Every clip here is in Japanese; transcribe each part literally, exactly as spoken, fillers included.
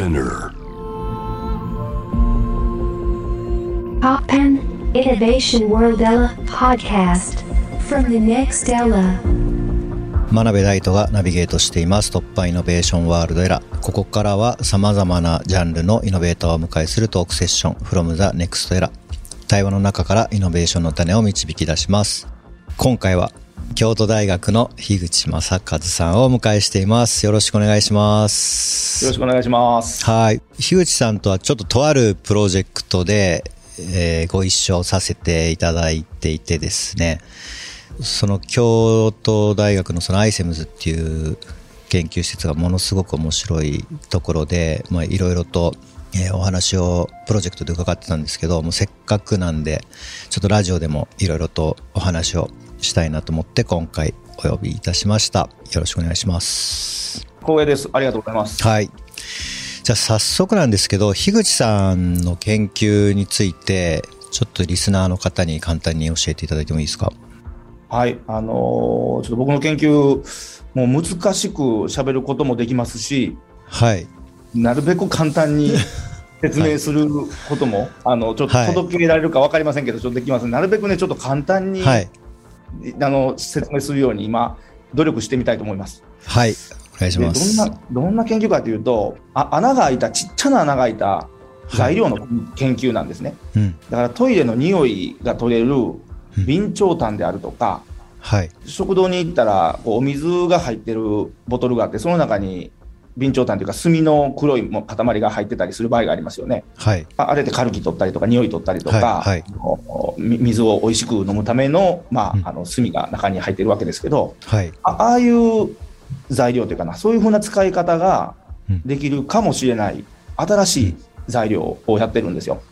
Spinner. Poppen Innovation World Ella Podcast from the next Ella。 真鍋大斗がナビゲートしています突破イノベーションワールドエラ。ここからはさまざまなジャンルのイノベーターをお迎えするトークセッション from the next Ella。 対話の中からイノベーションの種を導き出します。今回は京都大学の樋口正和さんをお迎えしています。よろしくお願いします。よろしくお願いします。はい、樋口さんとはちょっととあるプロジェクトで、えー、ご一緒させていただいていてですね、その京都大学のその アイセムズ っていう研究施設がものすごく面白いところで、まあいろいろとえー、お話をプロジェクトで伺ってたんですけど、もうせっかくなんでちょっとラジオでもいろいろとお話をしたいなと思って今回お呼びいたしました。よろしくお願いします。光栄です。ありがとうございます。はい、じゃあ早速なんですけど、樋口さんの研究についてちょっとリスナーの方に簡単に教えていただいてもいいですか？はい、あのー、ちょっと僕の研究もう難しく喋ることもできますし、はい、なるべく簡単に説明することも、はい、あのちょっと届けられるか分かりませんけど、はい、ちょっとできます。なるべくねちょっと簡単に、はい、あの説明するように今努力してみたいと思います。はい、お願いします。どんな、どんな研究かというと、あ穴が開いたちっちゃな穴が開いた材料の研究なんですね、はい、うん、だからトイレの匂いが取れる備長炭であるとか、はい、食堂に行ったらこうお水が入ってるボトルがあって、その中に備長炭というか炭の黒い塊が入ってたりする場合がありますよね、はい、あれでカルキ取ったりとか匂い取ったりとか、はいはい、水をおいしく飲むための、まあ、あの炭が中に入ってるわけですけど、はい、あ, ああいう材料というかな、そういうふうな使い方ができるかもしれない新しい材料をやってるんですよ、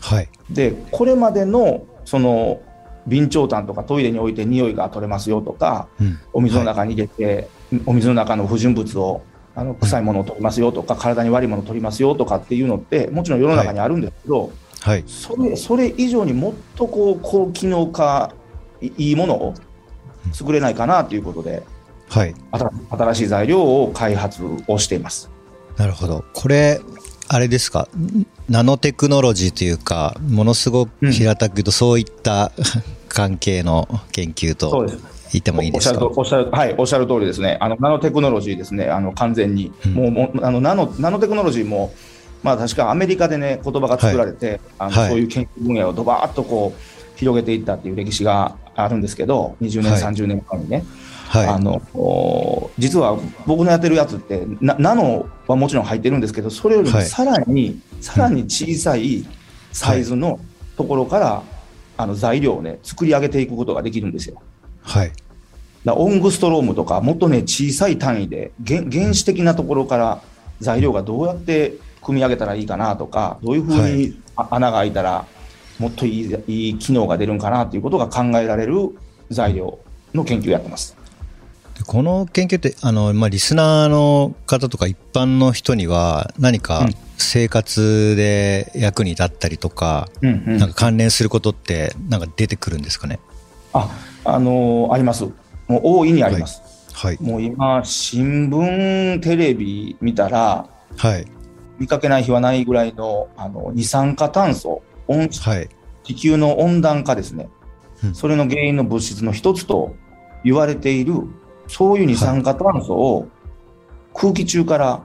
はい、でこれまでのその備長炭とかトイレに置いて匂いが取れますよとか、うん、お水の中に入れて、はい、お水の中の不純物をあの臭いものを取りますよとか、体に悪いものを取りますよとかっていうのってもちろん世の中にあるんですけど、はいはい、それ、それ以上にもっとこう高機能化いいものを作れないかなということで、はい、新しい材料を開発をしています。なるほど。これあれですか、ナノテクノロジーというか、ものすごく平たく言うとそういった関係の研究と、そうですね、言ってもいいですか？おっしゃる、はい、おっしゃる通りですね。あのナノテクノロジーですね、あの完全に、うん、もうあのナノ、ナノテクノロジーも、まあ、確かアメリカでね言葉が作られて、はい、あのはい、そういう研究分野をドバーッとこう広げていったっていう歴史があるんですけど、にじゅうねん、はい、さんじゅうねんかんにね、はい、あの実は僕のやってるやつってなナノはもちろん入ってるんですけど、それよりもさらに、はい、さらに小さいサイズのところから、はい、あの材料をね作り上げていくことができるんですよ。はい、だオングストロームとかもっとね小さい単位で 原, 原始的なところから材料がどうやって組み上げたらいいかなとか、どういうふうに穴が開いたらもっとい い,、はい、いい機能が出るんかなということが考えられる材料の研究をやってます。この研究ってあの、まあ、リスナーの方とか一般の人には何か生活で役に立ったりと か,、うんうんうん、なんか関連することってなんか出てくるんですかね？ああのー、あります。もう大いにあります、はいはい、もう今新聞テレビ見たら、はい、見かけない日はないぐらい の, あの二酸化炭素、温、はい、地球の温暖化ですね、うん、それの原因の物質の一つと言われているそういう二酸化炭素を空気中から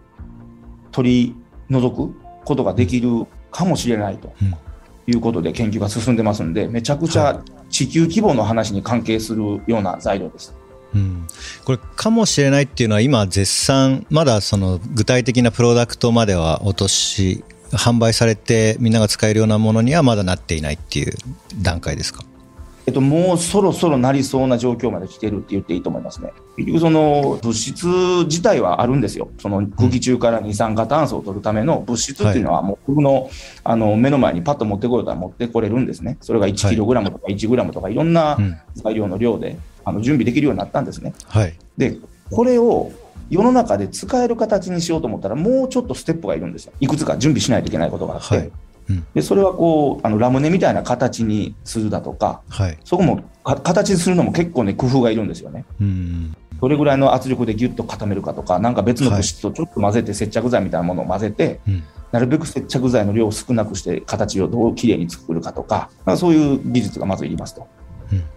取り除くことができるかもしれないということで研究が進んでますんで、めちゃくちゃ、はい、地球規模の話に関係するような材料です、うん、これかもしれないっていうのは今絶賛まだその具体的なプロダクトまでは落とし販売されてみんなが使えるようなものにはまだなっていないっていう段階ですか？えっと、もうそろそろなりそうな状況まで来てるって言っていいと思いますね。結局その物質自体はあるんですよ。その空気中から二酸化炭素を取るための物質っていうのはもう僕の、はい、あの目の前にパッと持ってこようとは持ってこれるんですね。それが いちキログラム とか いちグラム とかいろんな材料の量であの準備できるようになったんですね、はい、でこれを世の中で使える形にしようと思ったらもうちょっとステップがいるんですよ。いくつか準備しないといけないことがあって、はい、でそれはこうあのラムネみたいな形にするだとか、はい、そこも形にするのも結構ね工夫がいるんですよね、うん、どれぐらいの圧力でギュッと固めるかとか、なんか別の物質とちょっと混ぜて接着剤みたいなものを混ぜて、はい、なるべく接着剤の量を少なくして形をどうきれいに作るかとか、まあ、そういう技術がまずいりますと。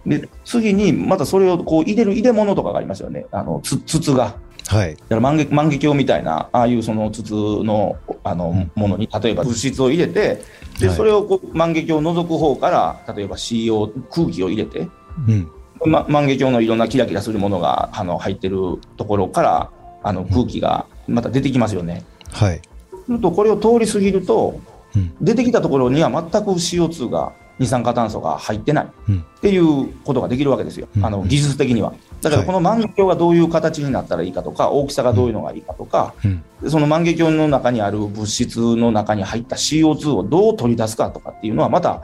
うん、で次にまたそれをこう入れる入れ物とかがありますよね。あのつ筒が、はい、だから万華鏡みたいなああいうその筒 の, あのものに例えば物質を入れて、うん、でそれをこう万華鏡を除く方から例えば シーオー 空気を入れて、うんま、万華鏡のいろんなキラキラするものがあの入ってるところからあの空気がまた出てきますよね。うんはい、するとこれを通り過ぎると、うん、出てきたところには全く シーオーツー が二酸化炭素が入ってないっていうことができるわけですよ、うん、あの技術的には。だからこの万華鏡がどういう形になったらいいかとか、大きさがどういうのがいいかとか、うん、その万華鏡の中にある物質の中に入った シーオーツー をどう取り出すかとかっていうのはまた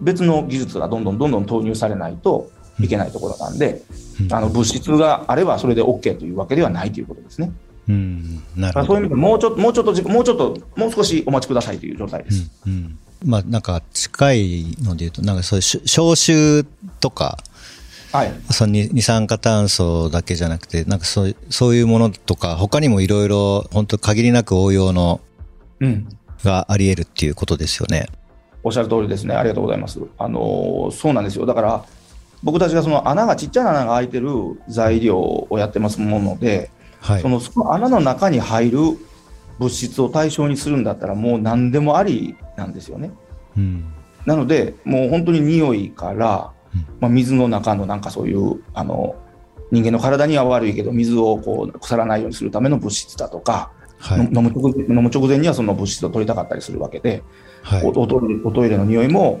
別の技術がどんどんどんどん投入されないといけないところなんで、うん、あの物質があればそれで OK というわけではないということですね。うん、なるほど。そういう意味でもうちょっともうちょっともうちょっともう少しお待ちくださいという状態です。うんうんまあ、なんか近いのでいうとなんかそういう消臭とか、はい、その二酸化炭素だけじゃなくてなんかそういう、そういうものとか他にもいろいろ本当限りなく応用のがあり得るっていうことですよね。おっしゃる通りですね。ありがとうございます。あのそうなんですよ。だから僕たちがその穴がちっちゃな穴が開いてる材料をやってますもので、はい、そのその穴の中に入る物質を対象にするんだったらもう何でもありなんですよね。うん、なのでもう本当に匂いから、うんまあ、水の中のなんかそういうあの人間の体には悪いけど水をこう腐らないようにするための物質だとか、はい、飲む直前、飲む直前にはその物質を取りたかったりするわけで、はい、お, お, トイレおトイレの匂いも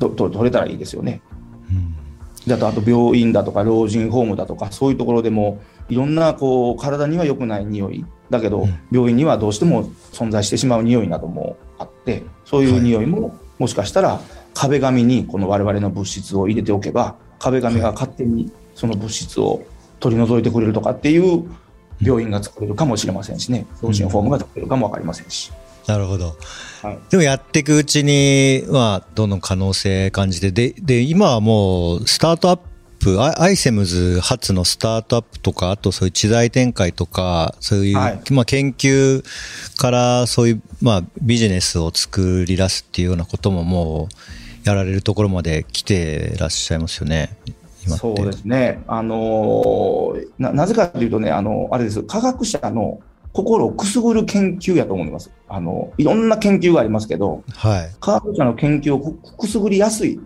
とと取れたらいいですよね。うん、だとあと病院だとか老人ホームだとかそういうところでもいろんなこう体には良くない匂いだけど、うん、病院にはどうしても存在してしまう匂いなどもあって、そういう匂いももしかしたら壁紙にこの我々の物質を入れておけば壁紙が勝手にその物質を取り除いてくれるとかっていう病院が作れるかもしれませんしね。老人ホームが作れるかも分かりませんし。なるほど。はい、でもやっていくうちにはどんどん可能性感じて で, で今はもうスタートアップアイセムズ 発のスタートアップとかあとそういう知財展開とかそういう、はいまあ、研究からそういう、まあ、ビジネスを作り出すっていうようなことももうやられるところまで来てらっしゃいますよね今って。そうですね。あの な, なぜかというとね、あのあれです、科学者の心をくすぐる研究やと思います。あのいろんな研究がありますけど、はい、科学者の研究を く, くすぐりやすい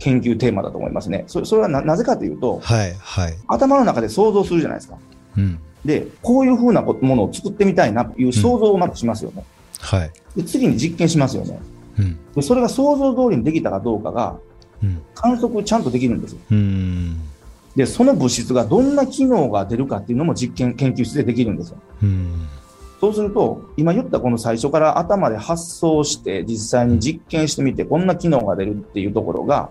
研究テーマだと思いますね。それ、 それは な, なぜかというと、はいはい、頭の中で想像するじゃないですか。うん、でこういうふうなものを作ってみたいなという想像をまずしますよね。うんはい、で次に実験しますよね。うん、でそれが想像通りにできたかどうかが、うん、観測ちゃんとできるんですよ。うんでその物質がどんな機能が出るかっていうのも実験研究室でできるんですよ。うんそうすると今言ったこの最初から頭で発想して実際に実験してみてこんな機能が出るっていうところが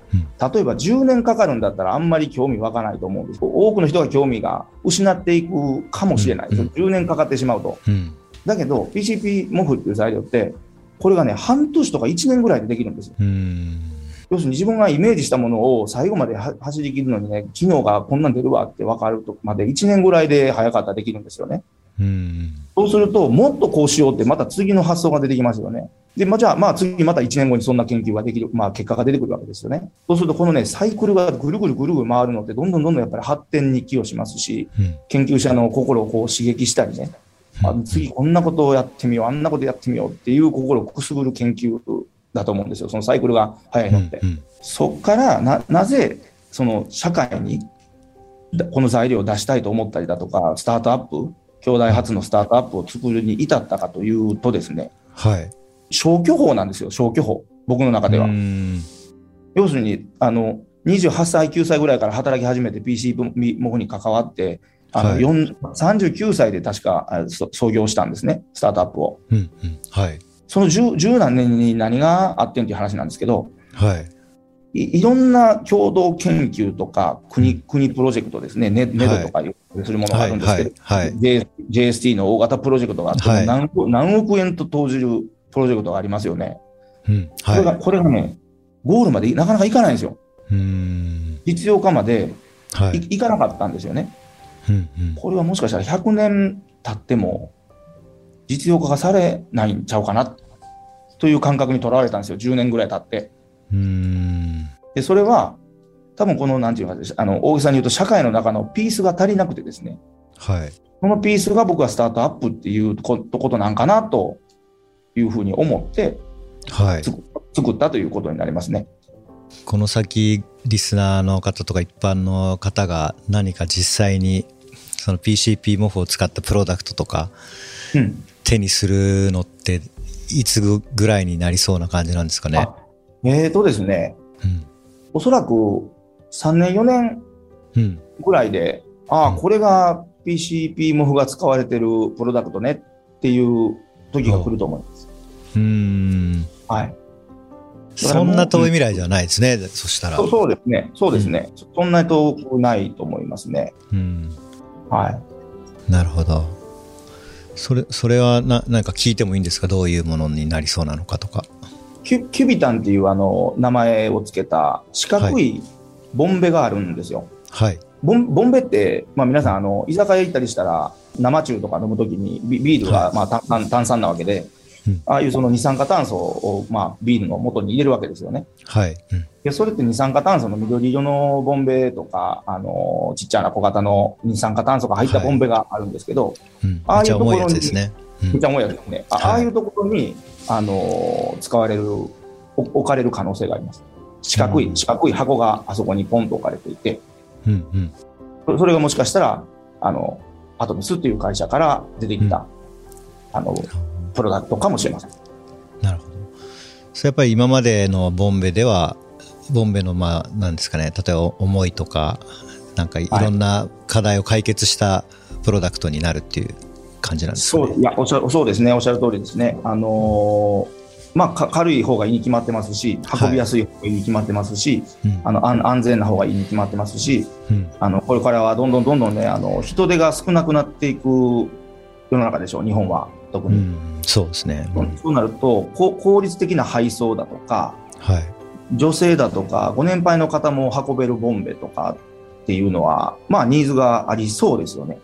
例えばじゅうねんかかるんだったらあんまり興味湧かないと思うんです。多くの人が興味が失っていくかもしれないです。うん、じゅうねんかかってしまうと、うん、だけど ピーシーピーモフ っていう材料ってこれがね半年とかいちねんぐらいでできるんですよ。うん要するに自分がイメージしたものを最後まで走り切るのにね機能がこんなん出るわって分かるとまでいちねんぐらいで早かったらできるんですよね。うんそうするともっとこうしようってまた次の発想が出てきますよね。で、まあ、じゃあまあ次またいちねんごにそんな研究ができる、まあ、結果が出てくるわけですよね。そうするとこのねサイクルがぐるぐるぐるぐる回るのってどんどんどんどんやっぱり発展に寄与しますし、うん、研究者の心をこう刺激したりね、うん、あ次こんなことをやってみようあんなことやってみようっていう心をくすぐる研究だと思うんですよ。そのサイクルが早いのって、うんうん、そこから な, なぜその社会にこの材料を出したいと思ったりだとかスタートアップ京大発のスタートアップを作るに至ったかというとですね、はい、消去法なんですよ。消去法僕の中ではうん要するにあのにじゅうはっさいきゅうさいぐらいから働き始めて ピーシーピーモフ に関わってあの、はい、さんじゅうきゅうさいで確か創業したんですねスタートアップを。うんうんはい、その 10, 10何年に何があってんっていう話なんですけど、はい、い, いろんな共同研究とか 国, 国プロジェクトですね ネ, ネドとかいう、はいするものがあるんですけど、はいはいはい、ジェイエスティー の大型プロジェクトがあって、はい、何, 何億円と投じるプロジェクトがありますよね。うんはい、これがこれがねゴールまでなかなかいかないんですよ。うーん必要化まで い,、はい、いかなかったんですよね。うんうん、これはもしかしたらひゃくねん経っても実用化がされないんちゃうかなという感覚にとらわれたんですよ、じゅうねんぐらい経って。うーん、でそれは多分このなんていうか、あの大げさに言うと社会の中のピースが足りなくてですね、はい、このピースが僕はスタートアップっていうことなんかなというふうに思って、はい、作ったということになりますね。この先リスナーの方とか一般の方が何か実際にその ピーシーピーモフ を使ったプロダクトとか手にするのっていつぐらいになりそうな感じなんですかね。うん、えーとですね、うん、おそらくさんねんよねんぐらいで、うん、ああこれが ピーシーピーモフ が使われてるプロダクトねっていう時が来ると思います。うーん、はい、そんな遠い未来じゃないですね。そしたらそうですね、そうですね、うん、そんなに遠くないと思いますね。うん、はい、なるほど。それ、それはな、なんか聞いてもいいんですか、どういうものになりそうなのかとか。キュ、キュビタンっていうあの名前をつけた四角いボンベがあるんですよ。はい、ボン、ボンベって、まあ、皆さんあの居酒屋行ったりしたら生中とか飲むときに ビ, ビールが、まあ、炭, 炭酸なわけで、うん、ああいうその二酸化炭素を、まあ、ビールの元に入れるわけですよね。はい、うん、でそれって二酸化炭素の緑色のボンベとか、あのちっちゃな小型の二酸化炭素が入ったボンベがあるんですけど、はい、うん、ああいうところにめっちゃ重いやつですね、うん、めっちゃ重いやつですね、はい、ああいうところに、あのー、使われる置かれる可能性があります。四角い、うん、四角い箱があそこにポンと置かれていて、うんうん、それがもしかしたらあのアトミスっていう会社から出てきた、うん、あのプロダクトかもしれません。なるほど。それやっぱり今までのボンベではボンベのまあなんですかね、例えば思いとかなんかいろんな課題を解決したプロダクトになるっていう感じなんですかね。はい、そう、いや、おっしゃ、そうですね、おっしゃる通りですね。あのー、まあ軽い方がいいに決まってますし、運びやすい方がいいに決まってますし、はい、あの安全な方がいいに決まってますし、うん、あのこれからはどんどんどんどんね、あの人手が少なくなっていく世の中でしょう、日本は特に。うん、そうですね。うん、そうなると効率的な配送だとか、はい、女性だとかご年配の方も運べるボンベとかっていうのは、まあ、ニーズがありそうですよね。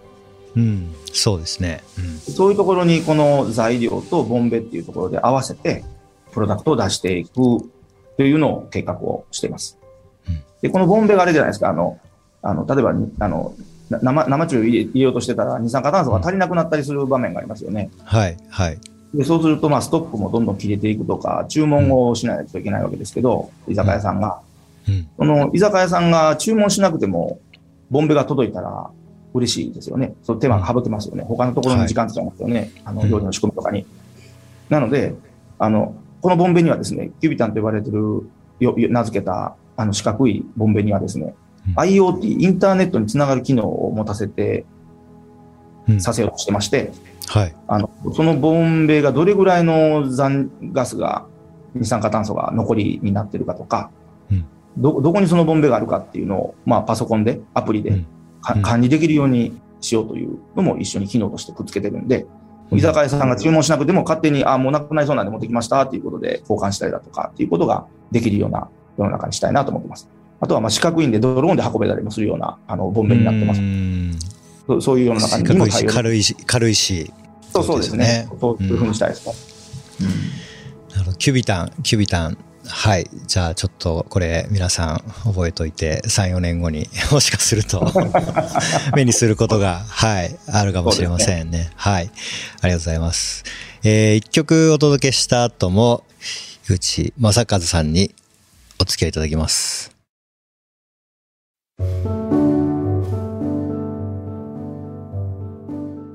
うん、そうですね、うん、そういうところにこの材料とボンベっていうところで合わせてプロダクトを出していくというのを計画をしています。うん、でこのボンベがあれじゃないですか、あのあの例えばあの生, 生中入れようとしてたら二酸化炭素が足りなくなったりする場面がありますよね。はいはい。でそうするとまあストックもどんどん切れていくとか注文をしないといけないわけですけど、うん、居酒屋さんが、うん、その居酒屋さんが注文しなくてもボンベが届いたら嬉しいですよね。その手間が省けますよね。他のところに時間使いますよね、はい、あの料理の仕組みとかに、うん、なのであのこのボンベにはですね、キュビタンと言われてるよ名付けたあの四角いボンベにはですね、うん、アイオーティー インターネットにつながる機能を持たせて、うん、させようとしてまして、はい、あのそのボンベがどれぐらいの残ガスが二酸化炭素が残りになってるかとか、うん、ど, どこにそのボンベがあるかっていうのを、まあ、パソコンでアプリで、うん、管理できるようにしようというのも一緒に機能としてくっつけてるんで、うん、居酒屋さんが注文しなくても勝手に、あ、もうなくなりそうなんで持ってきましたということで交換したりだとかっていうことができるような世の中にしたいなと思ってます。あとはまあ四角いんでドローンで運べたりもするようなあのボンベになってます。うん、そういう世の中にも対応。軽いし、軽いし。そうそうですね。そういうふうにしたいですね。うん、あのキュビタン、キュビタン。はい。じゃあちょっとこれ皆さん覚えといて、さん、よねんごにもしかすると目にすることが、はい、あるかもしれませんね。はい。ありがとうございます。えー、一曲お届けした後も、樋口正和さんにお付き合いいただきます。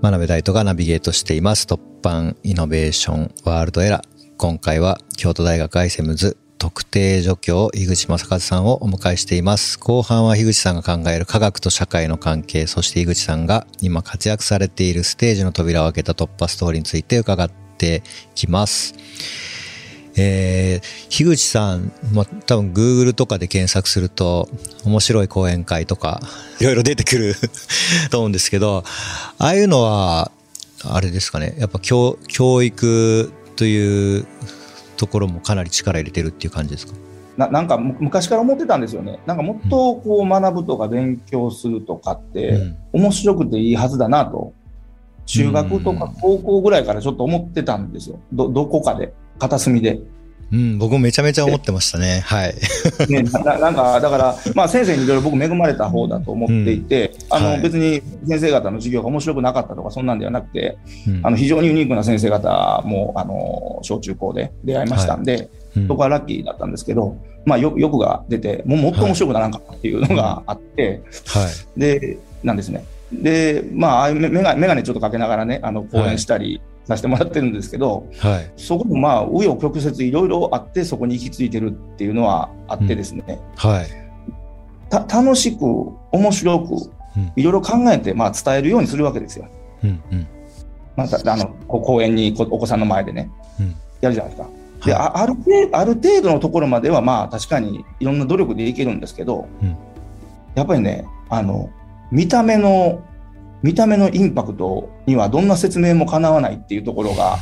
真鍋大斗がナビゲートしています突破イノベーションワールドエラー。今回は京都大学 アイセムズ 特定助教樋口正和さんをお迎えしています。後半は樋口さんが考える科学と社会の関係、そして樋口さんが今活躍されているステージの扉を開けた突破ストーリーについて伺っていきます。えー、樋口さん、まあ、多分 Google とかで検索すると面白い講演会とかいろいろ出てくると思うんですけど、ああいうのはあれですかね、やっぱ 教, 教育というところもかなり力入れてるっていう感じですか。な, なんか昔から思ってたんですよね。なんかもっとこう学ぶとか勉強するとかって面白くていいはずだなと、中学とか高校ぐらいからちょっと思ってたんですよ。 ど, どこかで片隅で、うん、僕もめちゃめちゃ思ってましたね。はいね、ななんかだから、まあ、先生にいろいろ僕恵まれた方だと思っていて、うん、あの、はい、別に先生方の授業が面白くなかったとかそんなんではなくて、うん、あの非常にユニークな先生方もあの小中高で出会いましたんで、はい、うん、そこはラッキーだったんですけど、まあ、よ欲が出て も, もっと面白くならんかったっていうのがあって、はい、でなんですね。で、まあ、メガネちょっとかけながらね、あの講演したりさせてもらってるんですけど、はい、そこもまあ紆余曲折いろいろあってそこに行き着いてるっていうのはあってですね、うん、はい、た楽しく面白くいろいろ考えて、まあ伝えるようにするわけですよ、うんうん、またあの公園にお子さんの前でね、うん、やるじゃないですか。で、はい、あ, あ, るある程度のところまではまあ確かにいろんな努力でいけるんですけど、うん、やっぱりね、あの見た目の見た目のインパクトにはどんな説明もかなわないっていうところが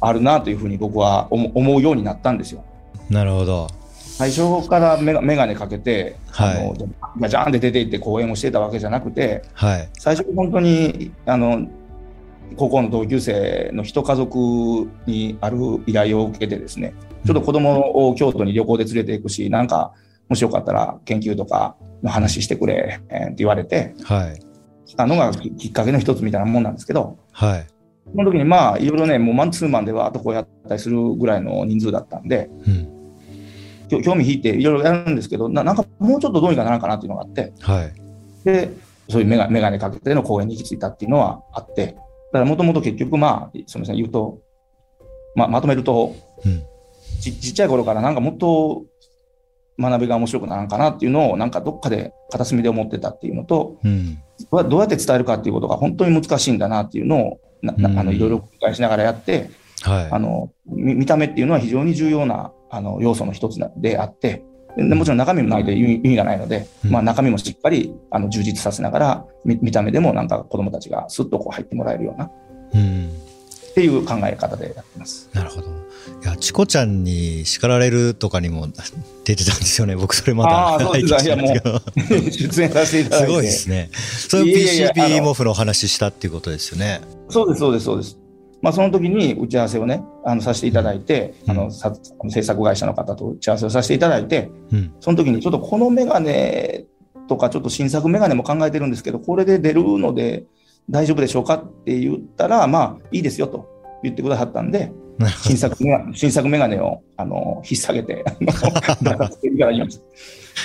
あるなというふうに僕は思うようになったんですよ。なるほど。最初からメガネかけて、はい、あのジャーンって出て行って講演をしてたわけじゃなくて、はい、最初本当にあの高校の同級生の一家族にある依頼を受けてですね、ちょっと子供を京都に旅行で連れていくし、なんかもしよかったら研究とかの話してくれって言われて、はい、したのがきっかけの一つみたいなもんなんですけど、はい、その時にまあいろいろね、もうマンツーマンでわーっとこうやったりするぐらいの人数だったんで、うん、興味引いていろいろやるんですけど、 な, なんかもうちょっとどうにかならんかなっていうのがあって、はい、でそういうメガ、メガネかけての講演に行き着いたっていうのはあって、だからもともと結局まあすみません言うと、まあ、まとめると、うん、ち, ちっちゃい頃からなんかもっと学びが面白くならんかなっていうのをなんかどっかで片隅で思ってたっていうのと、うん、どうやって伝えるかっていうことが本当に難しいんだなっていうのをな、うん、あのいろいろ繰り返しながらやって、はい、あの見た目っていうのは非常に重要なあの要素の一つであって、でもちろん中身もないで意味がないので、うん、まあ、中身もしっかりあの充実させながら 見, 見た目でもなんか子どもたちがスッとこう入ってもらえるような、うん、っていう考え方でやってます。なるほど。いや、チコちゃんに叱られるとかにも出てたんですよね。僕それまだ入ってきてたんですけど出演させていただいてすごいですね。そういう ピーシーピーモフ の話したっていうことですよね。そうですそうですそうです。まあ、その時に打ち合わせをね、あのさせていただいて、うん、あのさ制作会社の方と打ち合わせをさせていただいて、うん、その時にちょっとこのメガネとかちょっと新作メガネも考えてるんですけど、これで出るので大丈夫でしょうかって言ったら、まあいいですよと言ってくださったんで、新作新作メガネをあの引っ提げて出させていただきまし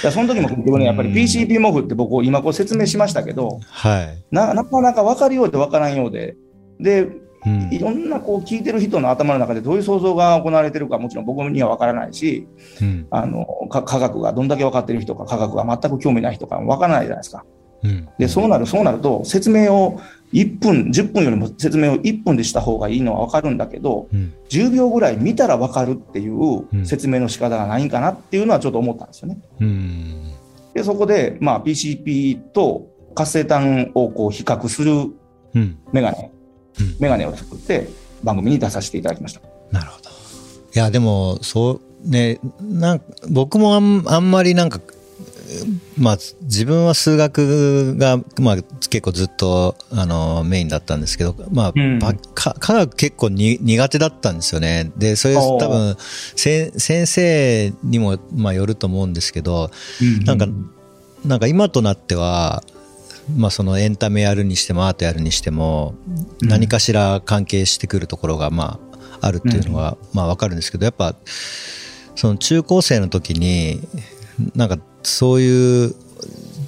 た。その時も結局ね、やっぱり ピーシーピーモフ って僕今こう説明しましたけど、はい、な, なかなか分かるようで分からんようで、で、うん、いろんなこう聞いてる人の頭の中でどういう想像が行われてるかもちろん僕には分からないし、うん、あの科学がどんだけ分かってる人か科学が全く興味ない人か分からないじゃないですか。うん、でそうなるそうなると説明をいっぷんじゅっぷんよりも説明をいっぷんでした方がいいのは分かるんだけど、うん、じゅうびょうぐらい見たら分かるっていう説明の仕方がないんかなっていうのはちょっと思ったんですよね。うん、でそこで、まあ、ピーシーピー と活性炭をこう比較するメガネ、うん、メガネを作って番組に出させていただきました。なるほど。いやでもそうね、なんか僕もあん、あんまりなんかまあ、自分は数学が、まあ、結構ずっとあのメインだったんですけど、まあうん、科学結構に苦手だったんですよね。でそれ多分先生にも、まあ、よると思うんですけど、うん、なんか、なんか今となっては、まあ、そのエンタメやるにしてもアートやるにしても何かしら関係してくるところが、まあ、あるっていうのは、うんまあ、分かるんですけど、やっぱその中高生の時になんかそういう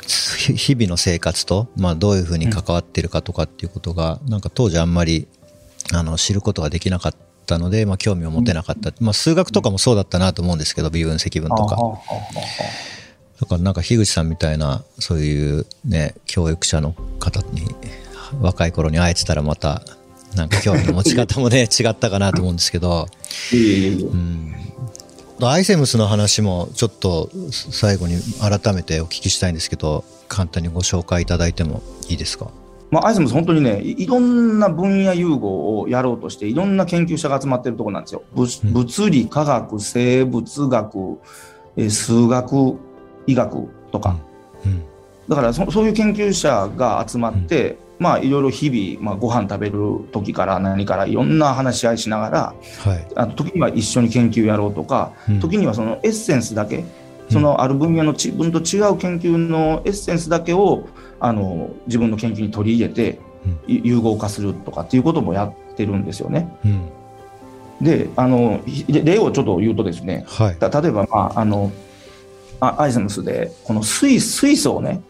日々の生活と、まあ、どういうふうに関わっているかとかっていうことが、うん、なんか当時あんまりあの知ることができなかったので、まあ、興味を持てなかった、うんまあ、数学とかもそうだったなと思うんですけど、微分積分とか、うん、だからなんか樋口さんみたいなそういう、ね、教育者の方に若い頃に会えてたらまたなんか興味の持ち方もね違ったかなと思うんですけど、うんアイセムス の話もちょっと最後に改めてお聞きしたいんですけど、簡単にご紹介いただいてもいいですか。まあ、アイセムス 本当にね、いろんな分野融合をやろうとしていろんな研究者が集まってるところなんですよ。物理、科学、生物学、数学、医学とか、うんうん、だからそ、そういう研究者が集まって、うんまあ、いろいろ日々、まあ、ご飯食べる時から何からいろんな話し合いしながら、はい、あと時には一緒に研究やろうとか、うん、時にはそのエッセンスだけ、そのある分野の自分と違う研究のエッセンスだけをあの自分の研究に取り入れて、うん、融合化するとかっていうこともやってるんですよね、うん、であの例をちょっと言うとですね、はい、た例えば、まあ、あのアイセムスでこの 水, 水素をね、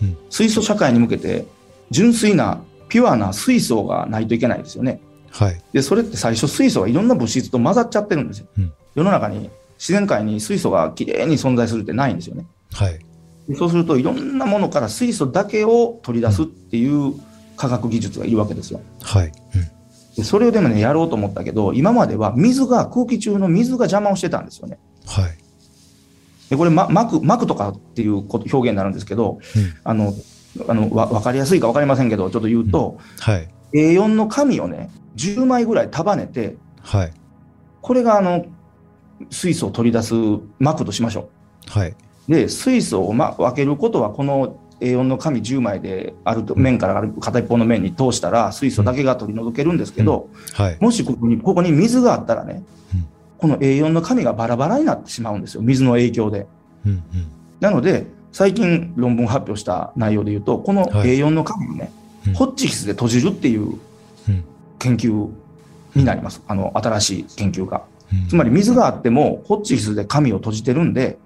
うん、水素社会に向けて純粋なピュアな水素がないといけないですよね、はい、でそれって最初水素はいろんな物質と混ざっちゃってるんですよ、うん、世の中に自然界に水素がきれいに存在するってないんですよね、はい、そうするといろんなものから水素だけを取り出すっていう科学技術がいるわけですよ、はいうん、でそれをでもねやろうと思ったけど今までは水が空気中の水が邪魔をしてたんですよね、はい、でこれ、ま、膜、膜とかっていう表現になるんですけど、うん、あのあのわ分かりやすいか分かりませんけどちょっと言うと、うんはい、エーよん の紙をねじゅうまいぐらい束ねて、はい、これがあの水素を取り出す膜としましょう、はい、で水素を、ま、分けることはこの エーよん の紙じゅうまいであると面からある片一方の面に通したら水素だけが取り除けるんですけど、うんはい、もしここに、ここに水があったらね、うん、この エーよん の紙がバラバラになってしまうんですよ水の影響で、うんうん、なので最近論文発表した内容でいうとこの エーよん の紙をね、はいうん、ホッチキスで閉じるっていう研究になります、うん、あの新しい研究が、うん、つまり水があってもホッチキスで紙を閉じてるんで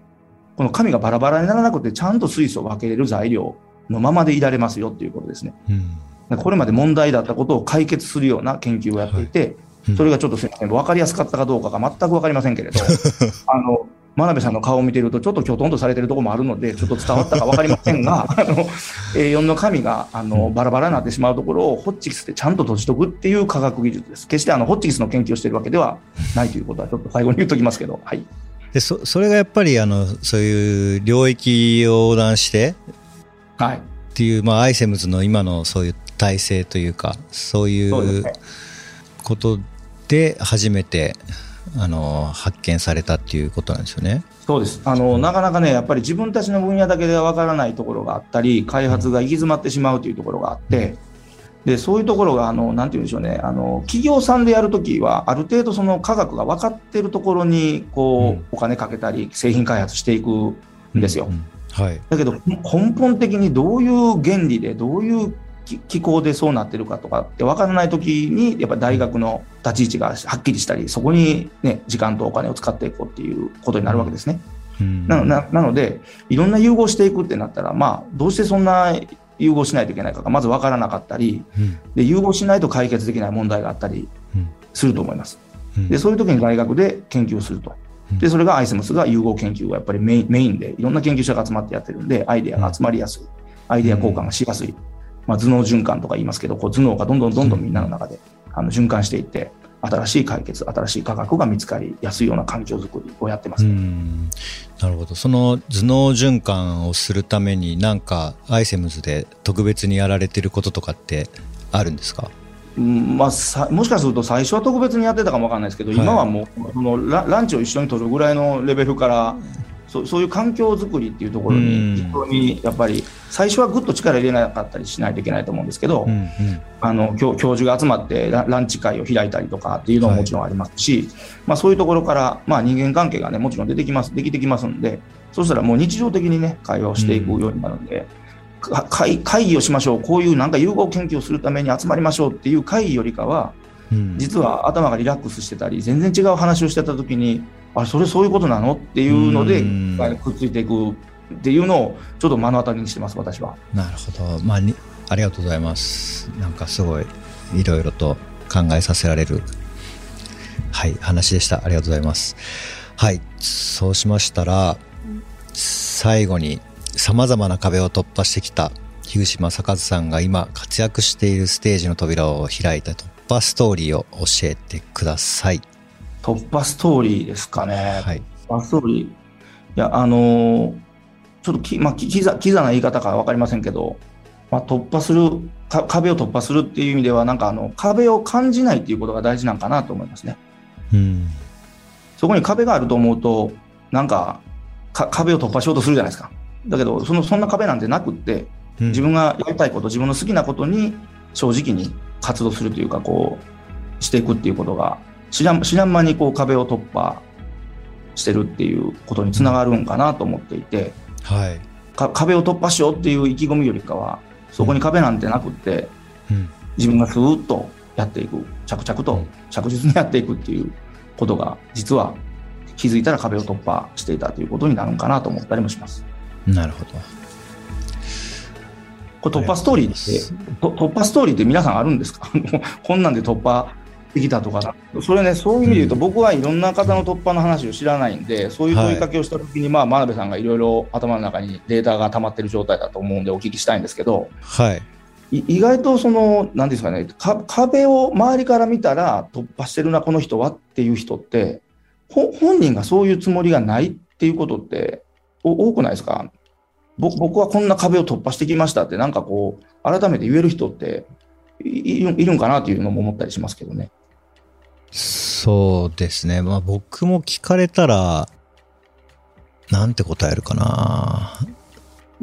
この紙がバラバラにならなくてちゃんと水素を分けれる材料のままでいられますよっていうことですね、うん、これまで問題だったことを解決するような研究をやっていて、はいうん、それがちょっとすみません分かりやすかったかどうかが全く分かりませんけれどあの真鍋さんの顔を見てるとちょっときょとんとされてるところもあるのでちょっと伝わったか分かりませんがあの エーよん の紙があのバラバラになってしまうところをホッチキスでちゃんと閉じとくっていう科学技術です。決してあのホッチキスの研究をしているわけではないということはちょっと最後に言っときますけど、はい、で そ, それがやっぱりあのそういう領域を横断して、はい、っていう、まあ、アイセムズの今のそういう体制というかそういうことで初めてあの発見されたっていうことなんですよね。そうですあのなかなかねやっぱり自分たちの分野だけではわからないところがあったり開発が行き詰まってしまうというところがあって、うん、でそういうところがあのなんて言うんでしょうねあの企業さんでやるときはある程度その科学が分かっているところにこう、うん、お金かけたり製品開発していくんですよ、うんうんはい、だけど根本的にどういう原理でどういう機構でそうなってるかとかって分からないときにやっぱり大学の立ち位置がはっきりしたりそこに、ね、時間とお金を使っていこうっていうことになるわけですね、うん、な, な, なのでいろんな融合していくってなったら、まあ、どうしてそんな融合しないといけないかがまず分からなかったり、うん、で融合しないと解決できない問題があったりすると思います、うん、でそういうときに大学で研究をするとでそれが アイセムス が融合研究をやっぱりメイン、メインでいろんな研究者が集まってやってるんでアイデアが集まりやすいアイデア交換がしやすい、うんまあ、頭脳循環とか言いますけどこう頭脳がどんどんどんどんみんなの中であの循環していって新しい解決新しい科学が見つかりやすいような環境づくりをやってます、ね、うんなるほどその頭脳循環をするために何かアイセムズで特別にやられてることとかってあるんですか、うんまあ、さもしかすると最初は特別にやってたかもわかんないですけど、はい、今はもうその ラ, ランチを一緒に取るぐらいのレベルからそ う, そういう環境づくりっていうところに非常にやっぱり最初はぐっと力入れなかったりしないといけないと思うんですけど、うんうん、あの 教, 教授が集まって ラ, ランチ会を開いたりとかっていうのももちろんありますし、はいまあ、そういうところから、まあ、人間関係がねもちろん出てきますできてきますんでそうしたらもう日常的にね会話をしていくようになるんで、うん、会, 会議をしましょうこういうなんか融合研究をするために集まりましょうっていう会議よりかは、うん、実は頭がリラックスしてたり全然違う話をしてた時にあれそれそういうことなのっていうのでくっついていくっていうのをちょっと目の当たりにしてます私は。なるほど、まあ、にありがとうございます。なんかすごいいろいろと考えさせられる、はい、話でした。ありがとうございます。はいそうしましたら最後にさまざまな壁を突破してきた樋口正和さんが今活躍しているステージの扉を開いた突破ストーリーを教えてください。突破ストーリーですかね、はい、突破ストーリーいやあのー、ちょっとき、まあ、きざきざな言い方か分かりませんけど、まあ、突破するか壁を突破するっていう意味ではなんかあの壁を感じないっていうことが大事なんかなと思いますね、うん、そこに壁があると思うとなんかか壁を突破しようとするじゃないですか。だけど そのそんな壁なんてなくって、自分がやりたいこと、自分の好きなことに正直に活動するというか、こうしていくっていうことが知らん、知らん間にこう壁を突破してるっていうことにつながるんかなと思っていて、はい、か壁を突破しようっていう意気込みよりかは、そこに壁なんてなくって、うん、自分がスーッとやっていく、着々と着実にやっていくっていうことが、実は気づいたら壁を突破していたということになるんかなと思ったりもします。なるほど。これ突破ストーリーって突破ストーリーって皆さんあるんですか？こんなんで突破できたとか。それね、そういう意味で言うと、うん、僕はいろんな方の突破の話を知らないんで、そういう問いかけをしたときに、はい、まあ、真鍋さんがいろいろ頭の中にデータが溜まってる状態だと思うんでお聞きしたいんですけど、はい、い意外とその何ですかね、か壁を周りから見たら突破してるなこの人はっていう人って、ほ本人がそういうつもりがないっていうことってお多くないですか？ぼ僕はこんな壁を突破してきましたって、なんかこう改めて言える人っているんかなというのも思ったりしますけどね。そうですね、まあ、僕も聞かれたらなんて答えるかな。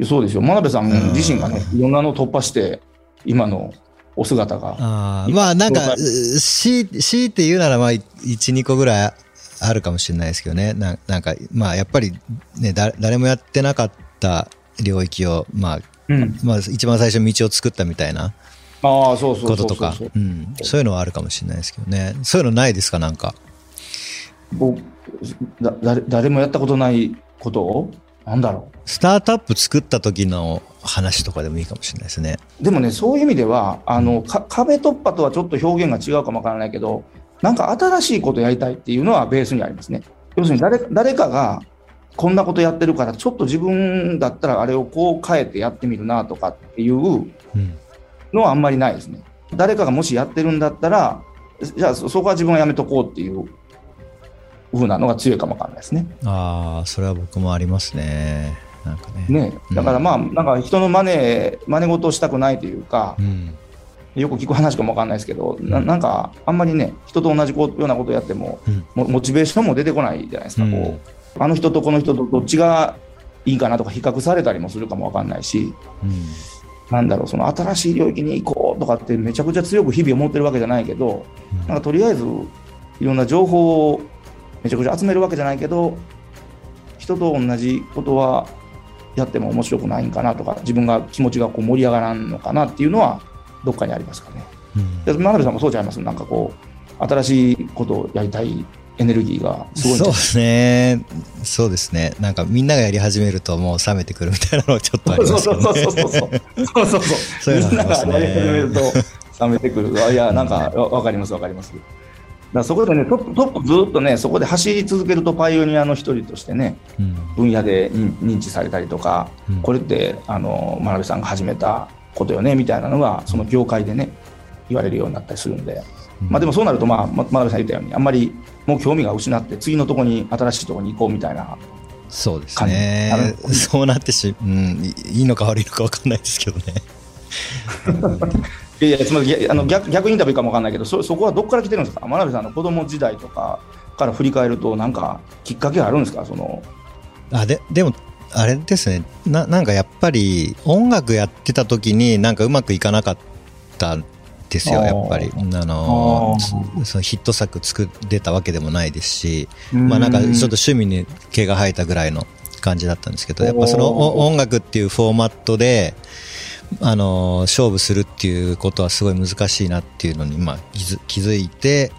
そうですよ、真鍋さん自身がね、いろんなのを突破して今のお姿が、あまあなんか強いて言うなら、まあ いちにこぐらいあるかもしれないですけどね。 な, なんかまあやっぱりね、だ誰もやってなかった領域を、まあうんまあ、一番最初に道を作ったみたいなこととか、そういうのはあるかもしれないですけどね。そういうのないですか？なんかだ誰誰もやったことないことを、なんだろう、スタートアップ作った時の話とかでもいいかもしれないですね。でもね、そういう意味ではあのか壁突破とはちょっと表現が違うかもわからないけど、なんか新しいことやりたいっていうのはベースにありますね。要するに 誰, 誰かがこんなことやってるから、ちょっと自分だったらあれをこう変えてやってみるなとかっていうのはあんまりないですね、うん、誰かがもしやってるんだったら、じゃあそこは自分はやめとこうっていう風なのが強いかもわかんないですね。ああ、それは僕もありますね。なんか ね, ねだからまあ、うん、なんか人の真似真似事をしたくないというか、うん、よく聞く話かもわかんないですけど、うん、な, なんかあんまりね、人と同じようなことをやっても、うん、モ, モチベーションも出てこないじゃないですか、うん、こうあの人とこの人とどっちがいいかなとか比較されたりもするかもわかんないし、うん、なんだろう、その新しい領域に行こうとかってめちゃくちゃ強く日々思ってるわけじゃないけど、うん、なんかとりあえずいろんな情報をめちゃくちゃ集めるわけじゃないけど、人と同じことはやっても面白くないんかなとか、自分が気持ちがこう盛り上がらんのかなっていうのはどっかにありますかね。真鍋、うん、さんもそうじゃないます？なんかこう新しいことをやりたいエネルギーがすごい。そうですね、そうですね。なんかみんながやり始めるともう冷めてくるみたいなのはちょっとありますよね。そうそうそうそうそうそうそう、みんながやり始めると冷めてくる。いや、なんかわかりますわかります。だからそこでね、トップずっとね、そこで走り続けるとパイオニアの一人としてね、うん、分野で認知されたりとか、うん、これってあの真鍋さんが始めたことよねみたいなのがその業界でね言われるようになったりするんで。まあ、でもそうなると、まあ、真鍋さん言ったようにあんまりもう興味が失って次のところに新しいところに行こうみたいな。そうですね、そうなってし、うん、いいのか悪いのか分かんないですけどねいやいや、つまりあの 逆, 逆インタビューかも分かんないけど、 そ, そこはどこから来てるんですか？真鍋さんの子供時代とかから振り返ると、なんかきっかけがあるんですか？そのあ で, でもあれですね な, なんかやっぱり音楽やってた時になんかうまくいかなかったですよ。やっぱりあのー、そのヒット作作れたわけでもないですし、まあ、なんかちょっと趣味に毛が生えたぐらいの感じだったんですけど、やっぱその音楽っていうフォーマットで、あのー、勝負するっていうことはすごい難しいなっていうのに、まあ、気づ、気づいて、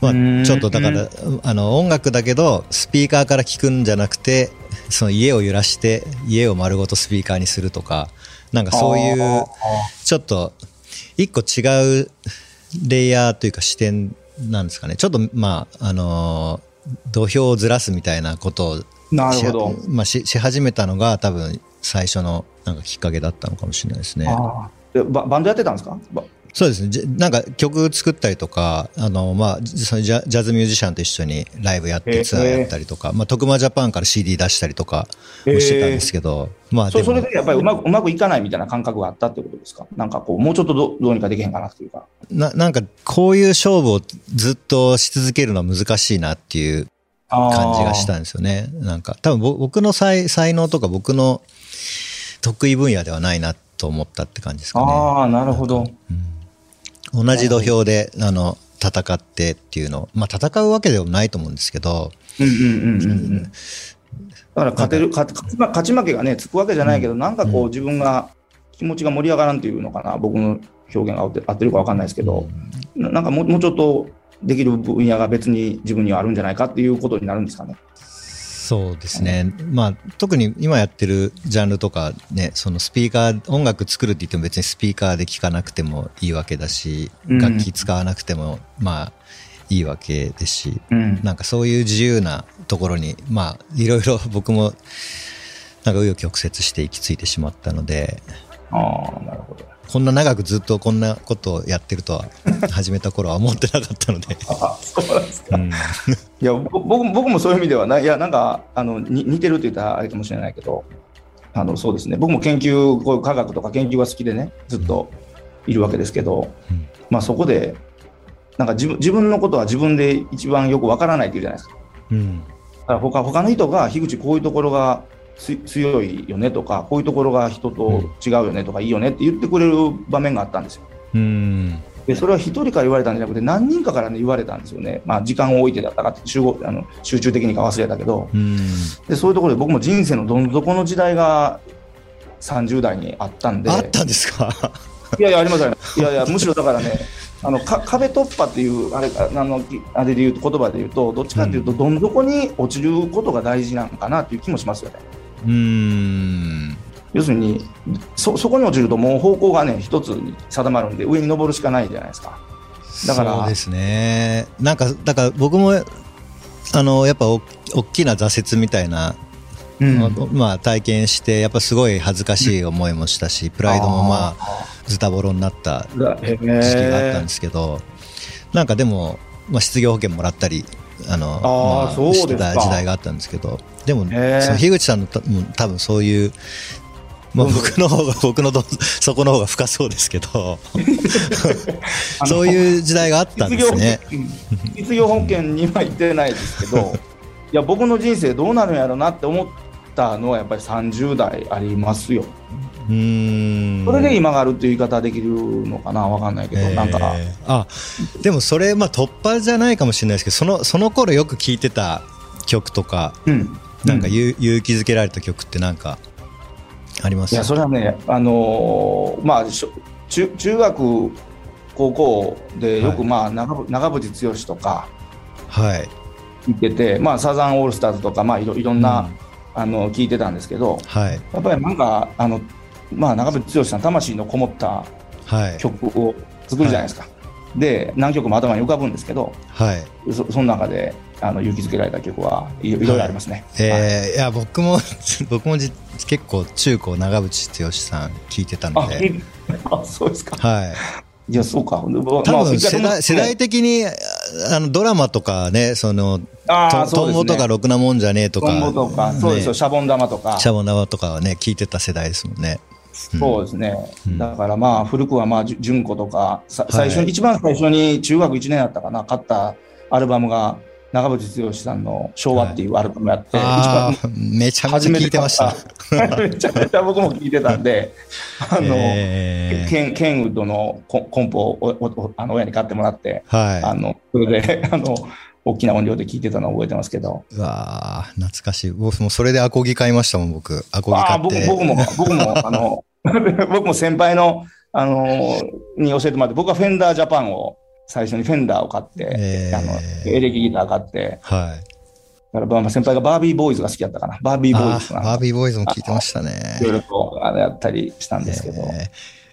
まあ、ちょっとだからあの音楽だけどスピーカーから聞くんじゃなくて、その家を揺らして家を丸ごとスピーカーにするとか、なんかそういうちょっと一個違うレイヤーというか視点なんですかね。ちょっとまああのー、土俵をずらすみたいなことを し, なるほど、まあ、し, し始めたのが多分最初のなんかきっかけだったのかもしれないですね。あ、バ, バンドやってたんですか？そうですね、なんか曲作ったりとか、あのーまあ、ジャ、ジャズミュージシャンと一緒にライブやってツアーやったりとか、まあ、徳間ジャパンから シーディー 出したりとかしてたんですけど、まあ、でも そ, それでやっぱりうまく、うまくいかないみたいな感覚があったってことですか？なんかこうもうちょっと ど, どうにかできへんかなっていうか な, なんかこういう勝負をずっとし続けるのは難しいなっていう感じがしたんですよね。なんか多分僕の 才, 才能とか僕の得意分野ではないなと思ったって感じですかね。ああ、なるほど、うん、同じ土俵であの戦ってっていうの、まあ戦うわけではないと思うんですけど、うんうんうんうん、うん、だから勝てる勝ち負けがねつくわけじゃないけど、うん、なんかこう自分が気持ちが盛り上がらんっていうのかな、僕の表現が合って、合ってるか分かんないですけど、うん、な, なんかも う, もうちょっとできる分野が別に自分にはあるんじゃないかっていうことになるんですかね。そうですね、まあ、特に今やってるジャンルとかね、そのスピーカー、音楽作るって言っても別にスピーカーで聴かなくてもいいわけだし、うん、楽器使わなくてもまあいいわけですし、うん、なんかそういう自由なところにまあいろいろ僕もなんか紆余曲折して行き着いてしまったので。ああ、なるほど。こんな長くずっとこんなことをやってるとは始めた頃は思ってなかったのでああ、そうなんですか、うん、いや 僕, 僕もそういう意味ではない、いやなんかあの似てるって言ったらあれかもしれないけど、あのそうですね、僕も研究、こういう科学とか研究が好きでねずっといるわけですけど、うん、まあそこでなんか 自, 分自分のことは自分で一番よくわからないっていうじゃないですか、うん、だから 他, 他の人が樋口こういうところが強いよねとか、こういうところが人と違うよねとか、いいよねって言ってくれる場面があったんですよ。うんでそれは一人から言われたんじゃなくて何人かから、ね、言われたんですよね、まあ、時間を置いてだったかって集合あの集中的にか忘れたけど、うんでそういうところで僕も人生のどん底の時代がさんじゅう代にあったんで。あったんですかいやいやありますよね。いやいやむしろだからねあのか壁突破っていうあれあのあれで言うと言葉で言うとどっちかっていうとどん底に落ちることが大事なのかなっていう気もしますよね。うーん要するに そ, そこに落ちるともう方向がね一つに定まるんで上に登るしかないじゃないですか。だからそうですね。なんかだから僕もあのやっぱお大きな挫折みたいな、うんまあ、体験してやっぱすごい恥ずかしい思いもしたし、うん、プライドもまあズタボロになった時期があったんですけど、なんかでも、まあ、失業保険もらったりあのあ、まあ、そうしてた時代があったんですけど、でもその樋口さんのた多分そういう、まあ、僕の方が僕のどそこの方が深そうですけどそういう時代があったんですね。失業保険には行ってないですけどいや僕の人生どうなるんやろうなって思ったのはやっぱりさんじゅう代ありますよ。うーんそれで今があるという言い方できるのかな分かんないけど、えー、なんかあでもそれ、まあ、突破じゃないかもしれないですけど、その、その頃よく聴いてた曲とか、うん、なんか勇気づけられた曲ってなんかありますか。いやそれはね、あのーまあ、中, 中学高校でよく、まあはい、長, 長渕剛とか聴いてて、はいまあ、サザンオールスターズとか、まあ、い, ろいろんな聴、うん、いてたんですけど、はい、やっぱりなんかあのまあ、長渕剛さん魂のこもった曲を作るじゃないですか、はいはい、で何曲も頭に浮かぶんですけど、はい、そ, その中であの勇気づけられた曲はいろいろありますね、はいえーはい、いや僕も僕もじ結構中高長渕剛さん聴いてたので。ああそうですか。はいいやそうか多分世 代, 世代的にあのドラマとかねそのトンボとかろくなもんじゃねえとかトンボとか、ね、そうですよシャボン玉とかシャボン玉とかはね聞いてた世代ですもんね。そうですね、うん、だからまあ古くはまあ純子とかさ最初に、はい、一番最初に中学いちねんだったかな買ったアルバムが長渕剛さんの昭和っていうアルバムやって、はい、あめちゃめちゃ聴いてましためちゃめちゃ僕も聴いてたんであの、えー、ケン、ケンウッドのコンポをおおあの親に買ってもらって、はい、あのそれであの大きな音量で聴いてたのを覚えてますけど。うわ懐かしい。僕もそれでアコギ買いましたもん。僕アコギ買ってあ 僕, 僕も僕もあの僕も先輩の、あのー、に教えてもらって僕はフェンダージャパンを最初にフェンダーを買って、えー、あのエレキギター買って、はい、だから先輩がバービーボーイズが好きだったかな。バービーボーイズなバービーボーイズも聞いてましたね。いろいろとやったりしたんですけど、え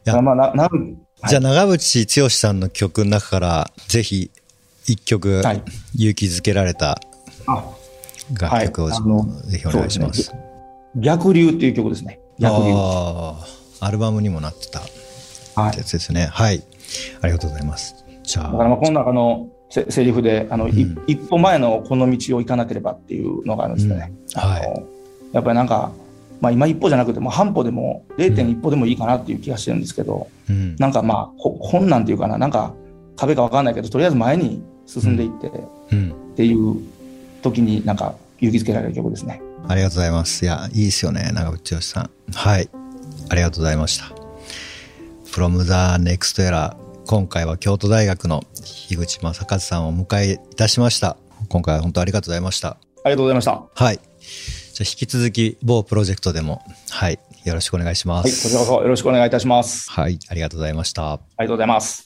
ーまあななはい、じゃあ長渕剛さんの曲の中からぜひ一曲、はい、勇気づけられた楽曲を、はい、ぜひお願いします。そうですね、逆流っていう曲ですね。逆流あアルバムにもなってたやつですね。はい、はい、ありがとうございます。じゃあだからまあこの中のセリフであの、うん、一歩前のこの道を行かなければっていうのがあるんですよね、うんはい、あのやっぱりなんか、まあ、今一歩じゃなくても半歩でも れいてんいち 歩でもいいかなっていう気がしてるんですけど、うん、なんかまあ困難っていうかななんか壁か分かんないけどとりあえず前に進んでいって、うん、っていう時になんか勇気づけられる曲ですね。ありがとうございます。いや、いいですよね、長渕剛さん。はい、ありがとうございました。 From the Next Era、 今回は京都大学の樋口昌和さんをお迎えいたしました。今回は本当ありがとうございました。ありがとうございました。はい、じゃ引き続き某プロジェクトでも、はい、よろしくお願いします。はい、こちらこそよろしくお願いいたします。はい、ありがとうございました。ありがとうございます。